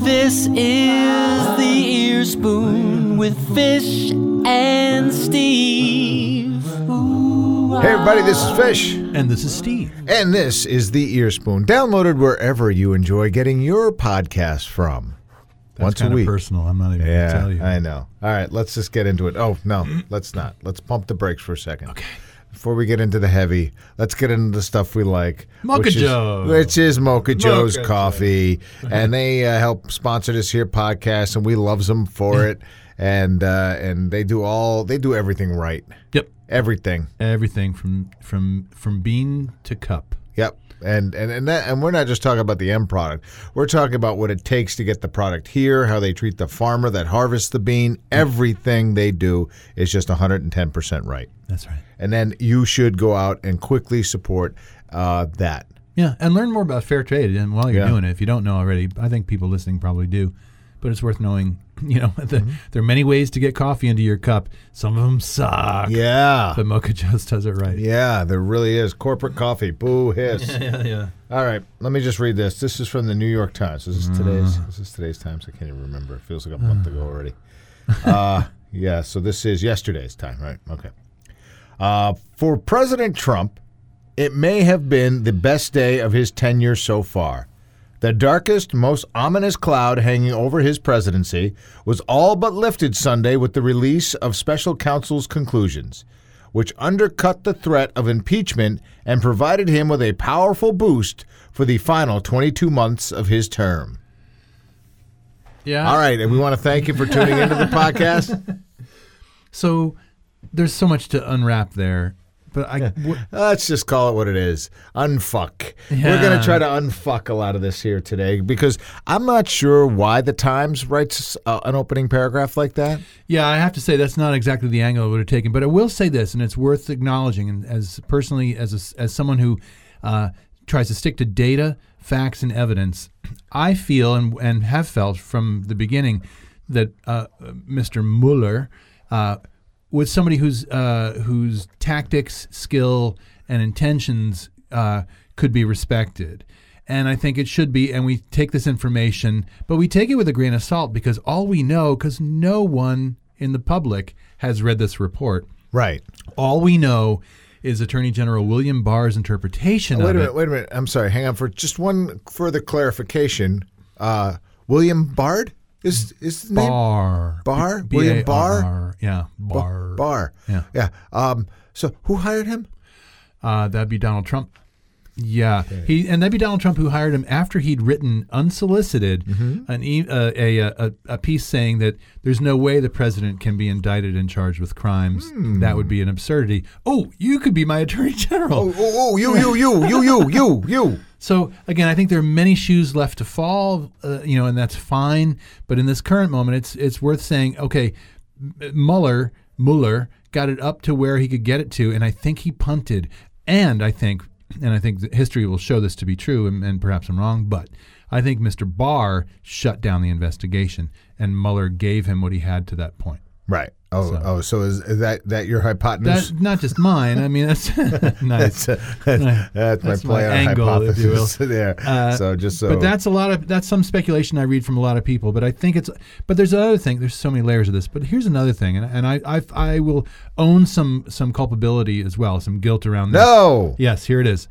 This is the Ear Spoon with Fish and Steve. Hey everybody, this is Fish. And this is Steve. And this is the Ear Spoon, downloaded wherever you enjoy getting your podcasts from. That's kind of personal. I'm not even going to tell you. I know. All right, let's just get into it. Oh, no, let's not. Let's pump the brakes for a second. Okay. Before we get into the heavy, let's get into the stuff we like. Mocha Joe's. Which is Mocha Joe's Coffee. And they help sponsor this here podcast, and we loves them for it. And they do everything right. Yep. Everything from bean to cup. Yep. And we're not just talking about the end product. We're talking about what it takes to get the product here, how they treat the farmer that harvests the bean. Everything they do is just 110% right. That's right. And then you should go out and quickly support that. Yeah, and learn more about fair trade. And while you're doing it, if you don't know already, I think people listening probably do, but it's worth knowing. You know, there are many ways to get coffee into your cup. Some of them suck. Yeah. But Mocha Joe's does it right. Yeah, there really is. Corporate coffee. Boo hiss. Yeah. All right, let me just read this. This is from the New York Times. This is today's Times. I can't even remember. It feels like a month ago already. Yeah, so this is yesterday's time, right? Okay. For President Trump, it may have been the best day of his tenure so far. The darkest, most ominous cloud hanging over his presidency was all but lifted Sunday with the release of special counsel's conclusions, which undercut the threat of impeachment and provided him with a powerful boost for the final 22 months of his term. Yeah. All right, and we want to thank you for tuning into the podcast. So there's so much to unwrap there. But let's just call it what it is. Unfuck. Yeah. We're going to try to unfuck a lot of this here today because I'm not sure why the Times writes an opening paragraph like that. Yeah, I have to say that's not exactly the angle I would have taken. But I will say this, and it's worth acknowledging. And as personally, as someone who tries to stick to data, facts, and evidence, I feel and have felt from the beginning that Mr. Mueller was somebody whose tactics, skill, and intentions could be respected. And I think it should be, and we take this information, but we take it with a grain of salt because all we know, because no one in the public has read this report. Right. All we know is Attorney General William Barr's interpretation of it. Wait a minute. I'm sorry. Hang on for just one further clarification. William Barr? Is the name Barr? Barr? William Barr? Yeah, Barr. Barr. Yeah. So who hired him? That'd be Donald Trump. Yeah, okay. That'd be Donald Trump who hired him after he'd written unsolicited a piece saying that there's no way the president can be indicted and charged with crimes. That would be an absurdity. Oh, you could be my attorney general. Oh, you. So again, I think there are many shoes left to fall, and that's fine. But in this current moment, it's worth saying, okay, Mueller got it up to where he could get it to, and I think he punted, and I think that history will show this to be true, and perhaps I'm wrong, but I think Mr. Barr shut down the investigation, and Mueller gave him what he had to that point. Right. So is that your hypotenuse? That's not just mine. I mean, that's nice. That's my play on angle, hypothesis. If you will. There. But that's some speculation I read from a lot of people. But I think but there's another thing. There's so many layers of this. But here's another thing, and I will own some culpability as well, some guilt around this. No. Yes, here it is.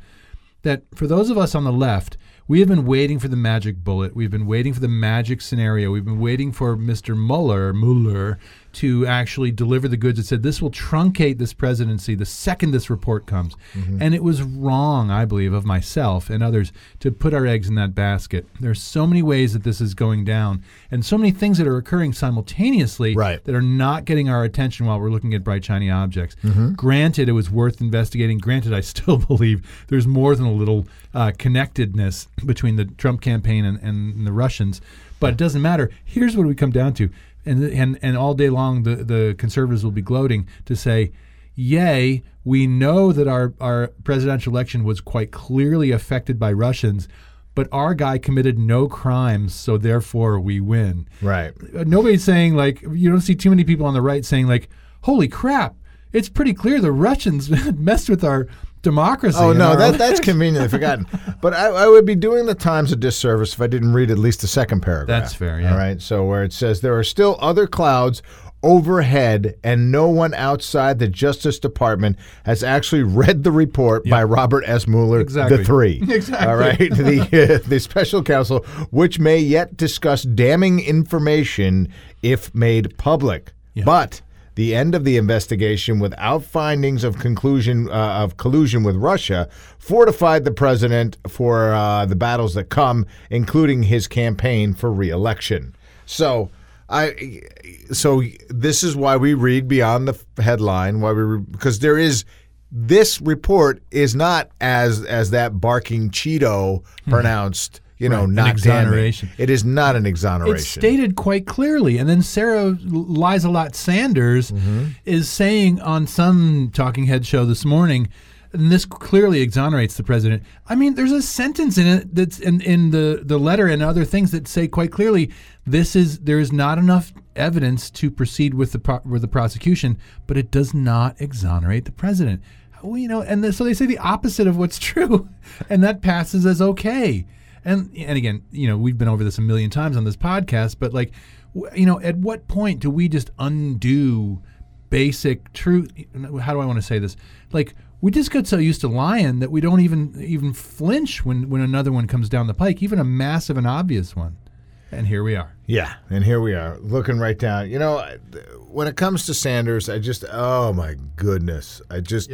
That for those of us on the left, we have been waiting for the magic bullet. We've been waiting for the magic scenario. We've been waiting for Mr. Mueller to actually deliver the goods that said this will truncate this presidency the second this report comes. Mm-hmm. And it was wrong, I believe, of myself and others to put our eggs in that basket. There are so many ways that this is going down and so many things that are occurring simultaneously that are not getting our attention while we're looking at bright, shiny objects. Mm-hmm. Granted, it was worth investigating. Granted, I still believe there's more than a little connectedness between the Trump campaign and the Russians, but it doesn't matter. Here's what we come down to, and all day long the conservatives will be gloating to say, yay, we know that our presidential election was quite clearly affected by Russians, but our guy committed no crimes, so therefore we win. Right. Nobody's saying, like, you don't see too many people on the right saying, like, holy crap, it's pretty clear the Russians messed with our democracy. Oh, no, that's conveniently forgotten. But I would be doing the Times a disservice if I didn't read at least the second paragraph. That's fair, yeah. All right, so where it says, there are still other clouds overhead, and no one outside the Justice Department has actually read the report by Robert S. Mueller, the three. Exactly. All right, the special counsel, which may yet discuss damning information if made public. Yeah. But the end of the investigation without findings of collusion with Russia fortified the president for the battles that come, including his campaign for re-election. So this is why we read beyond the headline, because there is, this report is not as that barking Cheeto pronounced, not exoneration. Damning. It is not an exoneration. It's stated quite clearly. And then Sarah Huckabee Sanders is saying on some talking head show this morning, and this clearly exonerates the president. I mean, there's a sentence in it that's in the letter and other things that say quite clearly, there is not enough evidence to proceed with the prosecution, but it does not exonerate the president. Well, so they say the opposite of what's true, and that passes as okay. And again, we've been over this a million times on this podcast, but at what point do we just undo basic truth? How do I want to say this? We just got so used to lying that we don't even flinch when another one comes down the pike, even a massive and obvious one. And here we are. Yeah, and here we are, looking right down. When it comes to Sanders, oh my goodness. I can't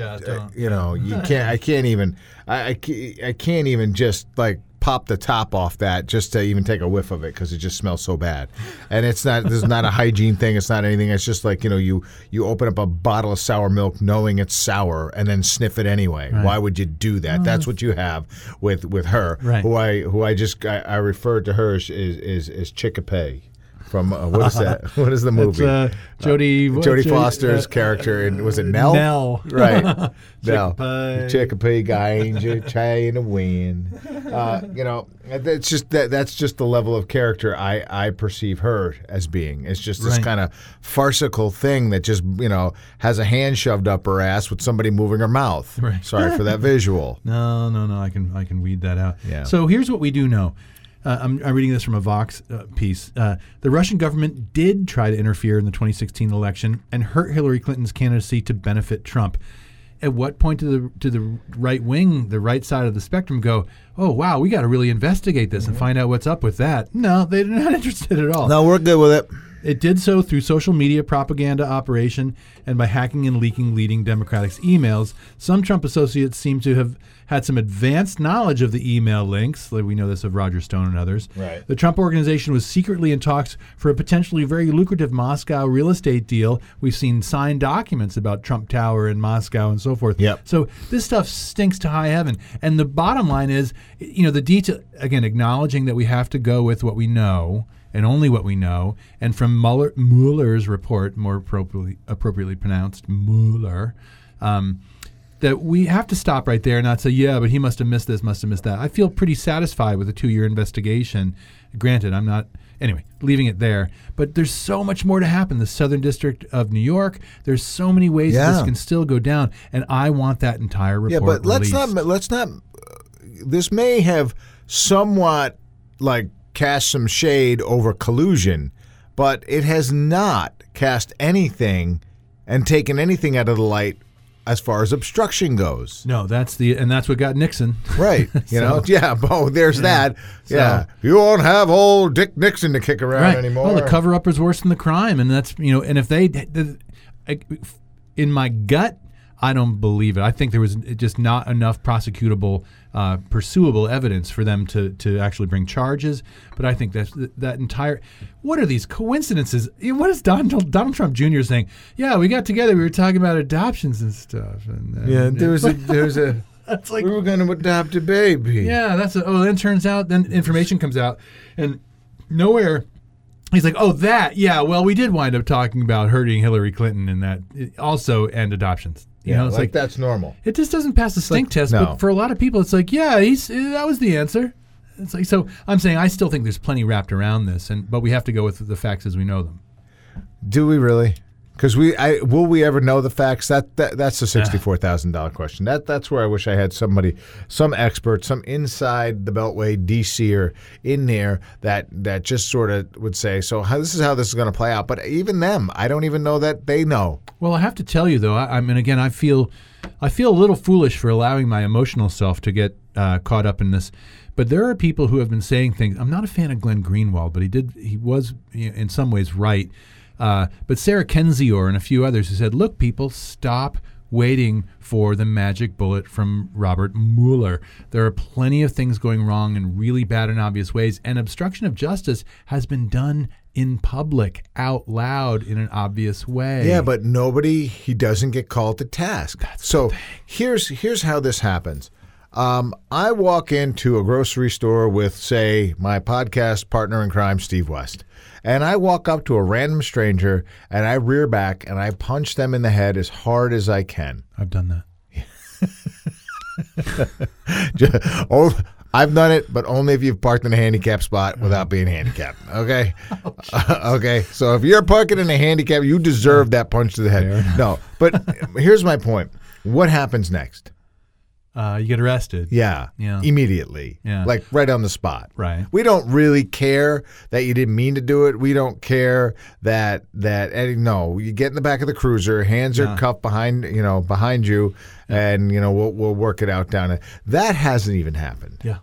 even pop the top off that just to even take a whiff of it because it just smells so bad. And this is not a hygiene thing. It's not anything. It's just you open up a bottle of sour milk knowing it's sour and then sniff it anyway. Right. Why would you do that? Oh, that's what you have with her, right. who I referred to her as Chickapee. From what is that? What is the movie? It's Jodie Foster's character, and was it Nell? Nell, right? Nell, Chickapee guy, angel, chai in the wind. That's just that's just the level of character I perceive her as being. It's just this kind of farcical thing that just has a hand shoved up her ass with somebody moving her mouth. Right. Sorry for that visual. No, I can weed that out. Yeah. So here's what we do know. I'm reading this from a Vox piece. The Russian government did try to interfere in the 2016 election and hurt Hillary Clinton's candidacy to benefit Trump. At what point do the right wing, the right side of the spectrum go, oh, wow, we got to really investigate this and find out what's up with that? No, they're not interested at all. No, we're good with it. It did so through social media propaganda operation and by hacking and leaking leading Democrats' emails. Some Trump associates seem to have had some advanced knowledge of the email links. Like we know this of Roger Stone and others. Right. The Trump organization was secretly in talks for a potentially very lucrative Moscow real estate deal. We've seen signed documents about Trump Tower in Moscow and so forth. Yep. So this stuff stinks to high heaven. And the bottom line is, the detail, again, acknowledging that we have to go with what we know. And only what we know, and from Mueller's report, more appropriately pronounced Mueller, that we have to stop right there and not say, yeah, but he must have missed this, must have missed that. I feel pretty satisfied with a 2-year investigation. Granted, I'm not. Anyway, leaving it there. But there's so much more to happen. The Southern District of New York, there's so many ways this can still go down, and I want that entire report but released. Let's not. This may have somewhat cast some shade over collusion, but it has not cast anything and taken anything out of the light as far as obstruction goes. No, that's what got Nixon. Right. That. So, yeah. You won't have old Dick Nixon to kick around anymore. Well, the cover-up is worse than the crime, and that's, and if they, in my gut, I don't believe it. I think there was just not enough prosecutable, pursuable evidence for them to actually bring charges. But I think that entire – what are these coincidences? What is Donald Trump Jr. saying? Yeah, we got together. We were talking about adoptions and stuff. There was a – that's we were going to adopt a baby. Yeah, then turns out – then information comes out. And nowhere – he's like, we did wind up talking about hurting Hillary Clinton and that also and adoptions. It's that's normal. It just doesn't pass the stink test, but for a lot of people, it's like, yeah, that was the answer. It's like, so I'm saying I still think there's plenty wrapped around this, but we have to go with the facts as we know them. Do we really? Because will we ever know the facts? That's a $64,000 question. That's where I wish I had somebody, some expert, some inside the Beltway DCer in there that just sort of would say, this is how this is going to play out. But even them, I don't even know that they know. Well, I have to tell you though, I mean, again, I feel a little foolish for allowing my emotional self to get caught up in this. But there are people who have been saying things. I'm not a fan of Glenn Greenwald, but he was in some ways right. But Sarah Kendzior and a few others who said, look, people, stop waiting for the magic bullet from Robert Mueller. There are plenty of things going wrong in really bad and obvious ways, and obstruction of justice has been done in public, out loud, in an obvious way. Yeah, but he doesn't get called to task. That's so here's how this happens. I walk into a grocery store with, say, my podcast partner in crime, Steve West, and I walk up to a random stranger and I rear back and I punch them in the head as hard as I can. I've done that. I've done it, but only if you've parked in a handicapped spot without being handicapped, okay? Oh, okay, so if you're parking in a handicapped, you deserve that punch to the head. No, but here's my point. What happens next? You get arrested. Yeah. Immediately. Yeah. Like right on the spot. Right. We don't really care that you didn't mean to do it. We don't care that you get in the back of the cruiser, hands are cuffed behind you, and we'll work it out down there. That hasn't even happened. Yeah.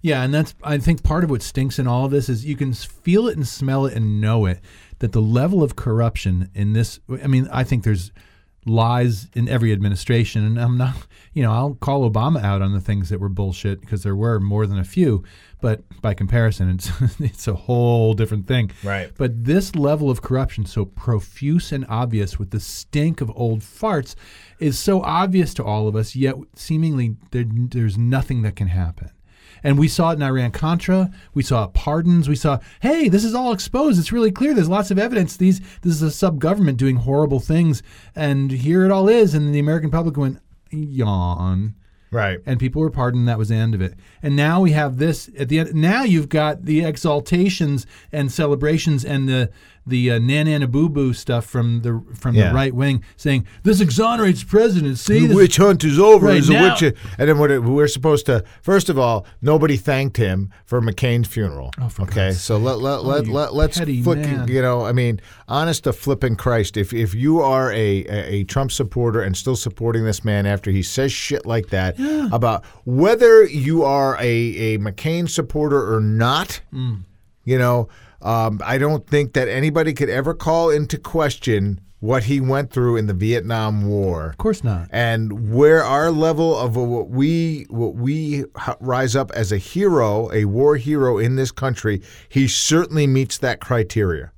Yeah, and that's, I think, part of what stinks in all of this is you can feel it and smell it and know it, that the level of corruption in this, I mean, I think there's lies in every administration, and I'm not, I'll call Obama out on the things that were bullshit because there were more than a few, but by comparison, it's a whole different thing. Right. But this level of corruption, so profuse and obvious with the stink of old farts, is so obvious to all of us, yet seemingly there's nothing that can happen. And we saw it in Iran-Contra. We saw pardons. We saw, hey, this is all exposed. It's really clear. There's lots of evidence. This is a sub-government doing horrible things. And here it all is. And the American public went, yawn. Right. And people were pardoned. That was the end of it. And now we have this at the end. Now you've got the exaltations and celebrations and the nana boo boo stuff from the right wing saying this exonerates president. See, the witch hunt is over. Right, witch. And then we're supposed to. First of all, nobody thanked him for McCain's funeral. Oh, for okay, God's so sake. let's flick. I mean, honest to flipping Christ, if you are a Trump supporter and still supporting this man after he says shit like that about whether you are a McCain supporter or not, I don't think that anybody could ever call into question what he went through in the Vietnam War. Of course not. And where our level of what we rise up as a hero, a war hero in this country, he certainly meets that criteria.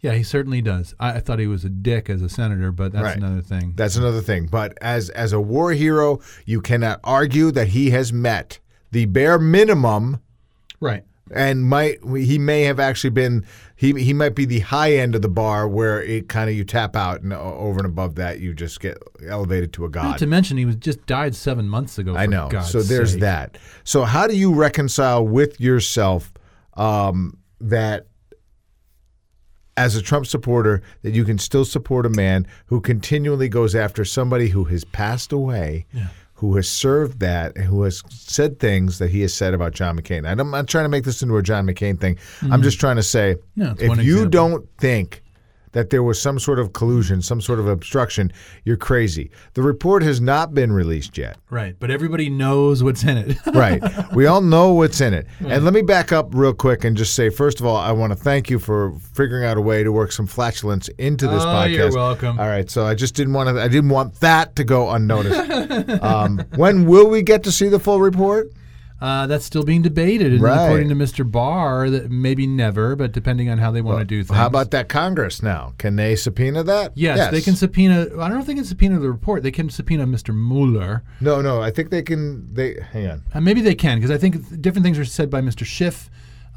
Yeah, he certainly does. I thought he was a dick as a senator, but that's another thing. That's another thing. But as a war hero, you cannot argue that he has met the bare minimum. Right. And he might be the high end of the bar where it kind of you tap out, and over and above that you just get elevated to a god. Not to mention he was just died 7 months ago. I know. God's so there's sake. That. So how do you reconcile with yourself that as a Trump supporter that you can still support a man who continually goes after somebody who has passed away? Yeah. Who has served that, who has said things that he has said about John McCain. I'm not trying to make this into a John McCain thing. Mm-hmm. I'm just trying to say, if you don't think that there was some sort of collusion, some sort of obstruction, you're crazy. The report has not been released yet. Right, but everybody knows what's in it. Right, we all know what's in it. Right. And let me back up real quick and just say, first of all, I want to thank you for figuring out a way to work some flatulence into this podcast. You're welcome. All right, so I just didn't want that to go unnoticed. When will we get to see the full report? That's still being debated, and according to Mr. Barr, that maybe never, but depending on how they want to do things. How about that Congress now? Can they subpoena that? Yes, they can subpoena. I don't know if they can subpoena the report. They can subpoena Mr. Mueller. No, I think they can. Hang on. Maybe they can, because I think different things were said by Mr. Schiff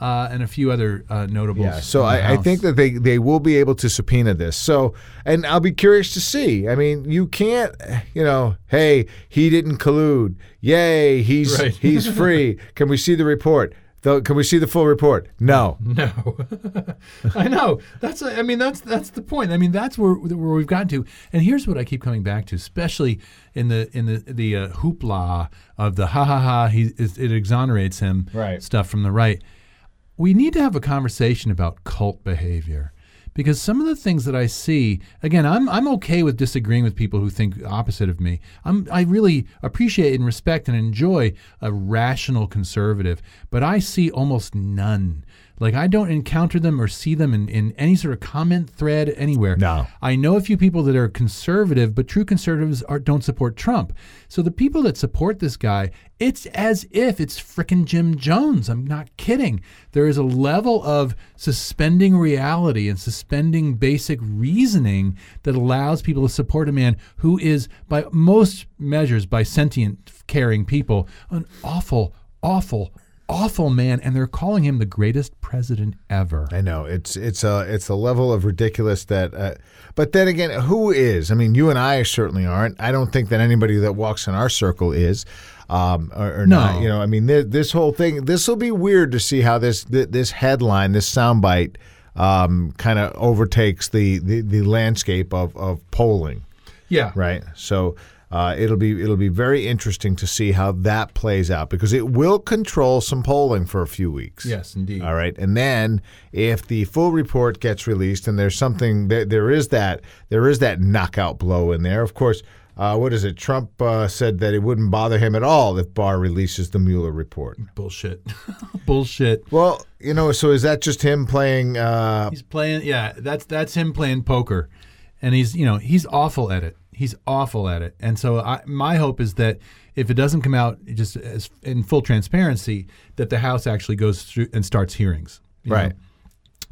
and a few other notables. Yeah, so I think that they will be able to subpoena this. So, and I'll be curious to see. I mean, you can't, hey, he didn't collude. Yay, he's free. Can we see the report? Though, can we see the full report? No. No. I know. That's the point. I mean, that's where we've gotten to. And here's what I keep coming back to, especially in the hoopla of the it exonerates him stuff from the right. We need to have a conversation about cult behavior. Because some of the things that I see, again, I'm okay with disagreeing with people who think opposite of me. I really appreciate and respect and enjoy a rational conservative, but I see almost none. Like, I don't encounter them or see them in any sort of comment thread anywhere. No. I know a few people that are conservative, but true conservatives don't support Trump. So the people that support this guy, it's as if it's frickin' Jim Jones. I'm not kidding. There is a level of suspending reality and suspending basic reasoning that allows people to support a man who is, by most measures, by sentient, caring people, an awful man, and they're calling him the greatest president ever. I know. It's a level of ridiculous that, but then again, who is? I mean, you and I certainly aren't. I don't think that anybody that walks in our circle is, or no. Not. You know, I mean, this whole thing, this will be weird to see how this headline, this soundbite kind of overtakes the landscape of polling. Yeah. Right. So it'll be very interesting to see how that plays out, because it will control some polling for a few weeks. Yes, indeed. All right. And then if the full report gets released and there's something there is that knockout blow in there, of course, what is it? Trump said that it wouldn't bother him at all if Barr releases the Mueller report. Bullshit. Bullshit. Well, you know, so is that just him playing? He's playing. Yeah, that's him playing poker. And he's awful at it. He's awful at it. And so my hope is that if it doesn't come out just as in full transparency, that the House actually goes through and starts hearings. Right. Know?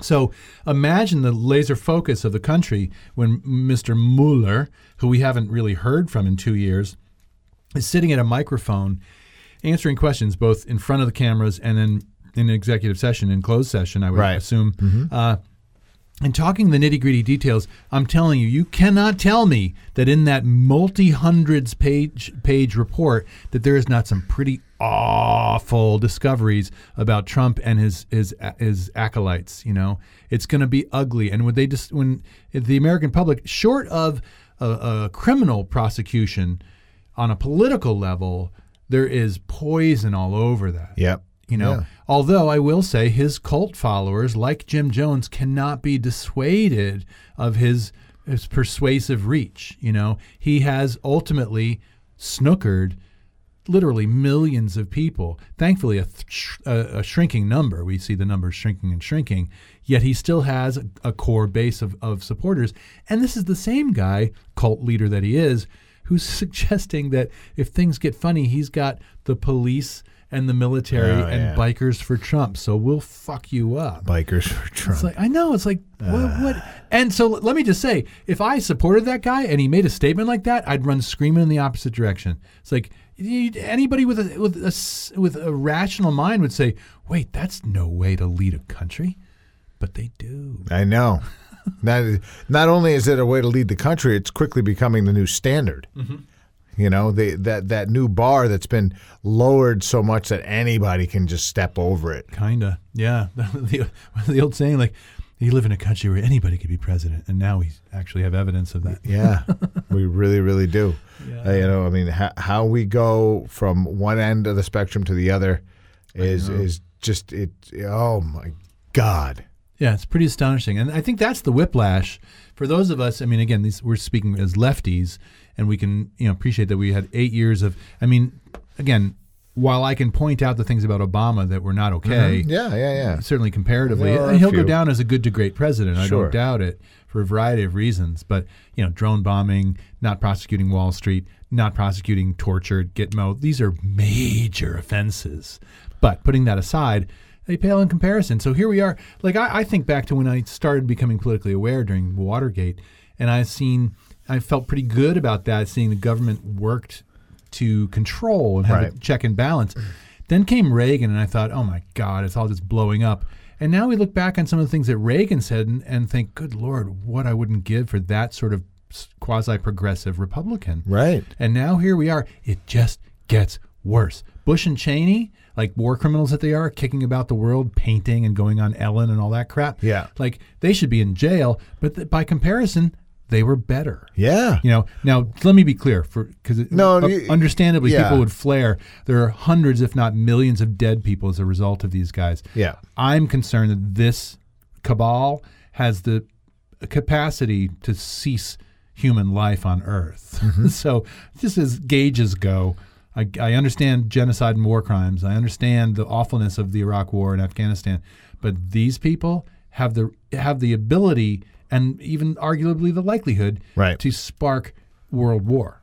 So imagine the laser focus of the country when Mr. Mueller, who we haven't really heard from in 2 years, is sitting at a microphone answering questions both in front of the cameras and then in executive session, in closed session, I would assume. Mm-hmm. And talking the nitty-gritty details, I'm telling you, you cannot tell me that in that multi-hundreds page report that there is not some pretty awful discoveries about Trump and his acolytes. You know, it's going to be ugly. And when the American public, short of a criminal prosecution on a political level, there is poison all over that. Yep. You know, yeah. Although I will say his cult followers, like Jim Jones, cannot be dissuaded of his persuasive reach. You know, he has ultimately snookered literally millions of people. Thankfully, a shrinking number. We see the numbers shrinking and shrinking. Yet he still has a core base of supporters. And this is the same guy, cult leader that he is, who's suggesting that if things get funny, he's got the police and the military and bikers for Trump. So we'll fuck you up. Bikers for Trump. It's like, I know. It's like, what? And so let me just say, if I supported that guy and he made a statement like that, I'd run screaming in the opposite direction. It's like anybody with a rational mind would say, wait, that's no way to lead a country. But they do. I know. Not only is it a way to lead the country, it's quickly becoming the new standard. Mm-hmm. You know, that new bar that's been lowered so much that anybody can just step over it. Kinda, yeah. The old saying, like, you live in a country where anybody could be president, and now we actually have evidence of that. Yeah, we really, really do. Yeah. You know, I mean, how we go from one end of the spectrum to the other is just it. Oh my God. Yeah, it's pretty astonishing, and I think that's the whiplash for those of us. I mean, again, we're speaking as lefties. And we can, you know, appreciate that we had 8 years of, I mean, again, while I can point out the things about Obama that were not okay, mm-hmm. yeah, certainly comparatively, he'll go down as a good to great president. Sure. I don't doubt it for a variety of reasons. But, you know, drone bombing, not prosecuting Wall Street, not prosecuting torture, Gitmo, these are major offenses. But putting that aside, they pale in comparison. So here we are. Like, I think back to when I started becoming politically aware during Watergate, and I felt pretty good about that, seeing the government worked to control and have a check and balance. Then came Reagan, and I thought, oh, my God, it's all just blowing up. And now we look back on some of the things that Reagan said and think, good Lord, what I wouldn't give for that sort of quasi-progressive Republican. Right. And now here we are. It just gets worse. Bush and Cheney, like war criminals that they are, kicking about the world, painting and going on Ellen and all that crap. Yeah. Like, they should be in jail, but by comparison, they were better. Yeah. You know, now let me be clear, understandably, people would flare. There are hundreds, if not millions, of dead people as a result of these guys. Yeah. I'm concerned that this cabal has the capacity to cease human life on Earth. Mm-hmm. So just as gauges go, I understand genocide and war crimes. I understand the awfulness of the Iraq War and Afghanistan, but these people have the ability and even arguably the likelihood to spark world war.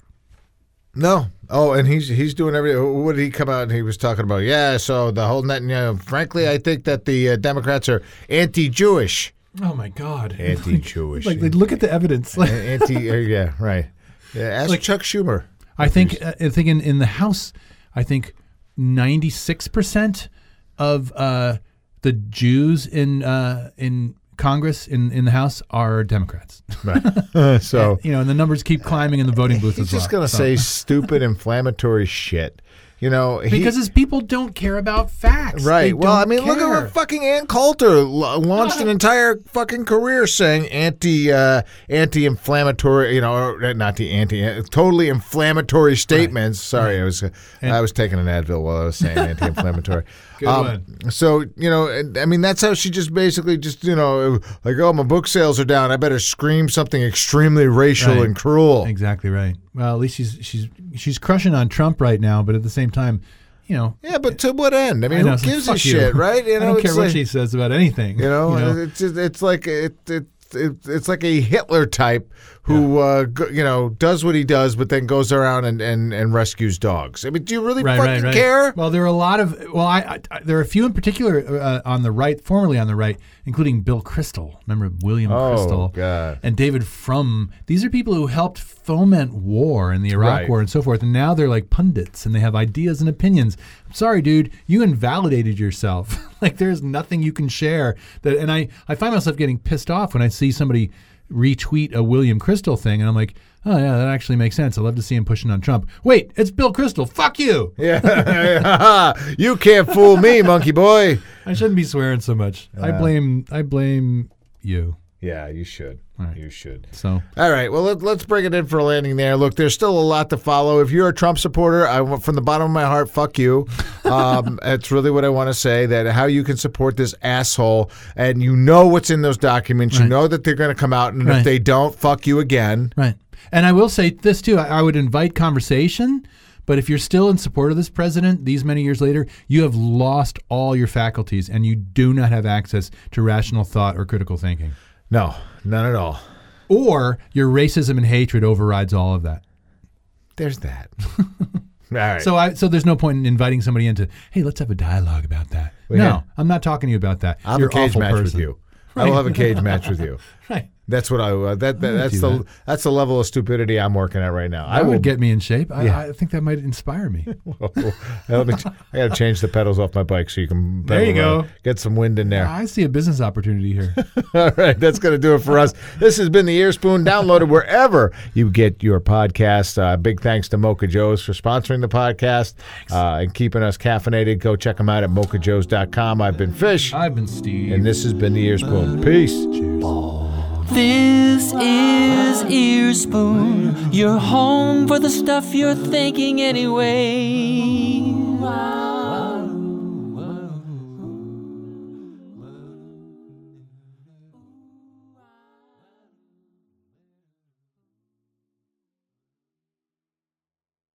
No. Oh, and he's doing everything. What did he come out and he was talking about? Yeah, so the whole Netanyahu, frankly, I think that the Democrats are anti-Jewish. Oh, my God. Anti-Jewish. Like look at the evidence. Yeah, ask Chuck Schumer. I think in the House, I think 96% of the Jews in Congress in the House are Democrats. Right. So and the numbers keep climbing in the voting booth as well. He's just going to say stupid inflammatory shit. You know, because his people don't care about facts. Right. Look at what fucking Ann Coulter launched an entire fucking career saying anti-inflammatory, totally inflammatory statements. Right. Sorry, right. I was taking an Advil while I was saying anti-inflammatory. Good one. So, that's how she just basically my book sales are down. I better scream something extremely racial and cruel. Exactly right. Well, at least she's crushing on Trump right now, but at the same time, Yeah, but to what end? I mean, who gives a shit, right? I don't care what she says about anything. It's like a Hitler type who does what he does, but then goes around and rescues dogs. I mean, do you really fucking care? Well, there are a lot of there are a few in particular on the right, formerly on the right, including Bill Kristol. Remember William Kristol? Oh, God. And David Frum. These are people who helped foment war in the Iraq War and so forth, and now they're like pundits and they have ideas and opinions. I'm sorry, dude, you invalidated yourself. Like, there's nothing you can share. And I find myself getting pissed off when I see somebody retweet a William Kristol thing, and I'm like, oh, yeah, that actually makes sense. I'd love to see him pushing on Trump. Wait, it's Bill Kristol. Fuck you. Yeah. You can't fool me, monkey boy. I shouldn't be swearing so much. I blame you. Yeah, you should. Right. You should. So, all right. Well, let's bring it in for a landing there. Look, there's still a lot to follow. If you're a Trump supporter, from the bottom of my heart, fuck you. That's really what I want to say, that how you can support this asshole. And you know what's in those documents. You know that they're going to come out. And if they don't, fuck you again. Right. And I will say this, too. I would invite conversation. But if you're still in support of this president these many years later, you have lost all your faculties and you do not have access to rational thought or critical thinking. No, none at all. Or your racism and hatred overrides all of that. There's that. All right. So there's no point in inviting somebody into, hey, let's have a dialogue about that. I'm not talking to you about that. You're an awful person. I'll have a cage match with you. Right. I will have a cage match with you. Right. That's what that's the level of stupidity I'm working at right now. That would get me in shape. I think that might inspire me. I got to change the pedals off my bike so you can pedal. There you go. Get some wind in there. I see a business opportunity here. All right, that's going to do it for us. This has been the Ear Spoon, downloaded wherever you get your podcast. Big thanks to Mocha Joe's for sponsoring the podcast and keeping us caffeinated. Go check them out at mochajoes.com. I've been Fish. I've been Steve. And this has been the Ear Spoon. Peace. Cheers. This is Ear Spoon, your home for the stuff you're thinking anyway.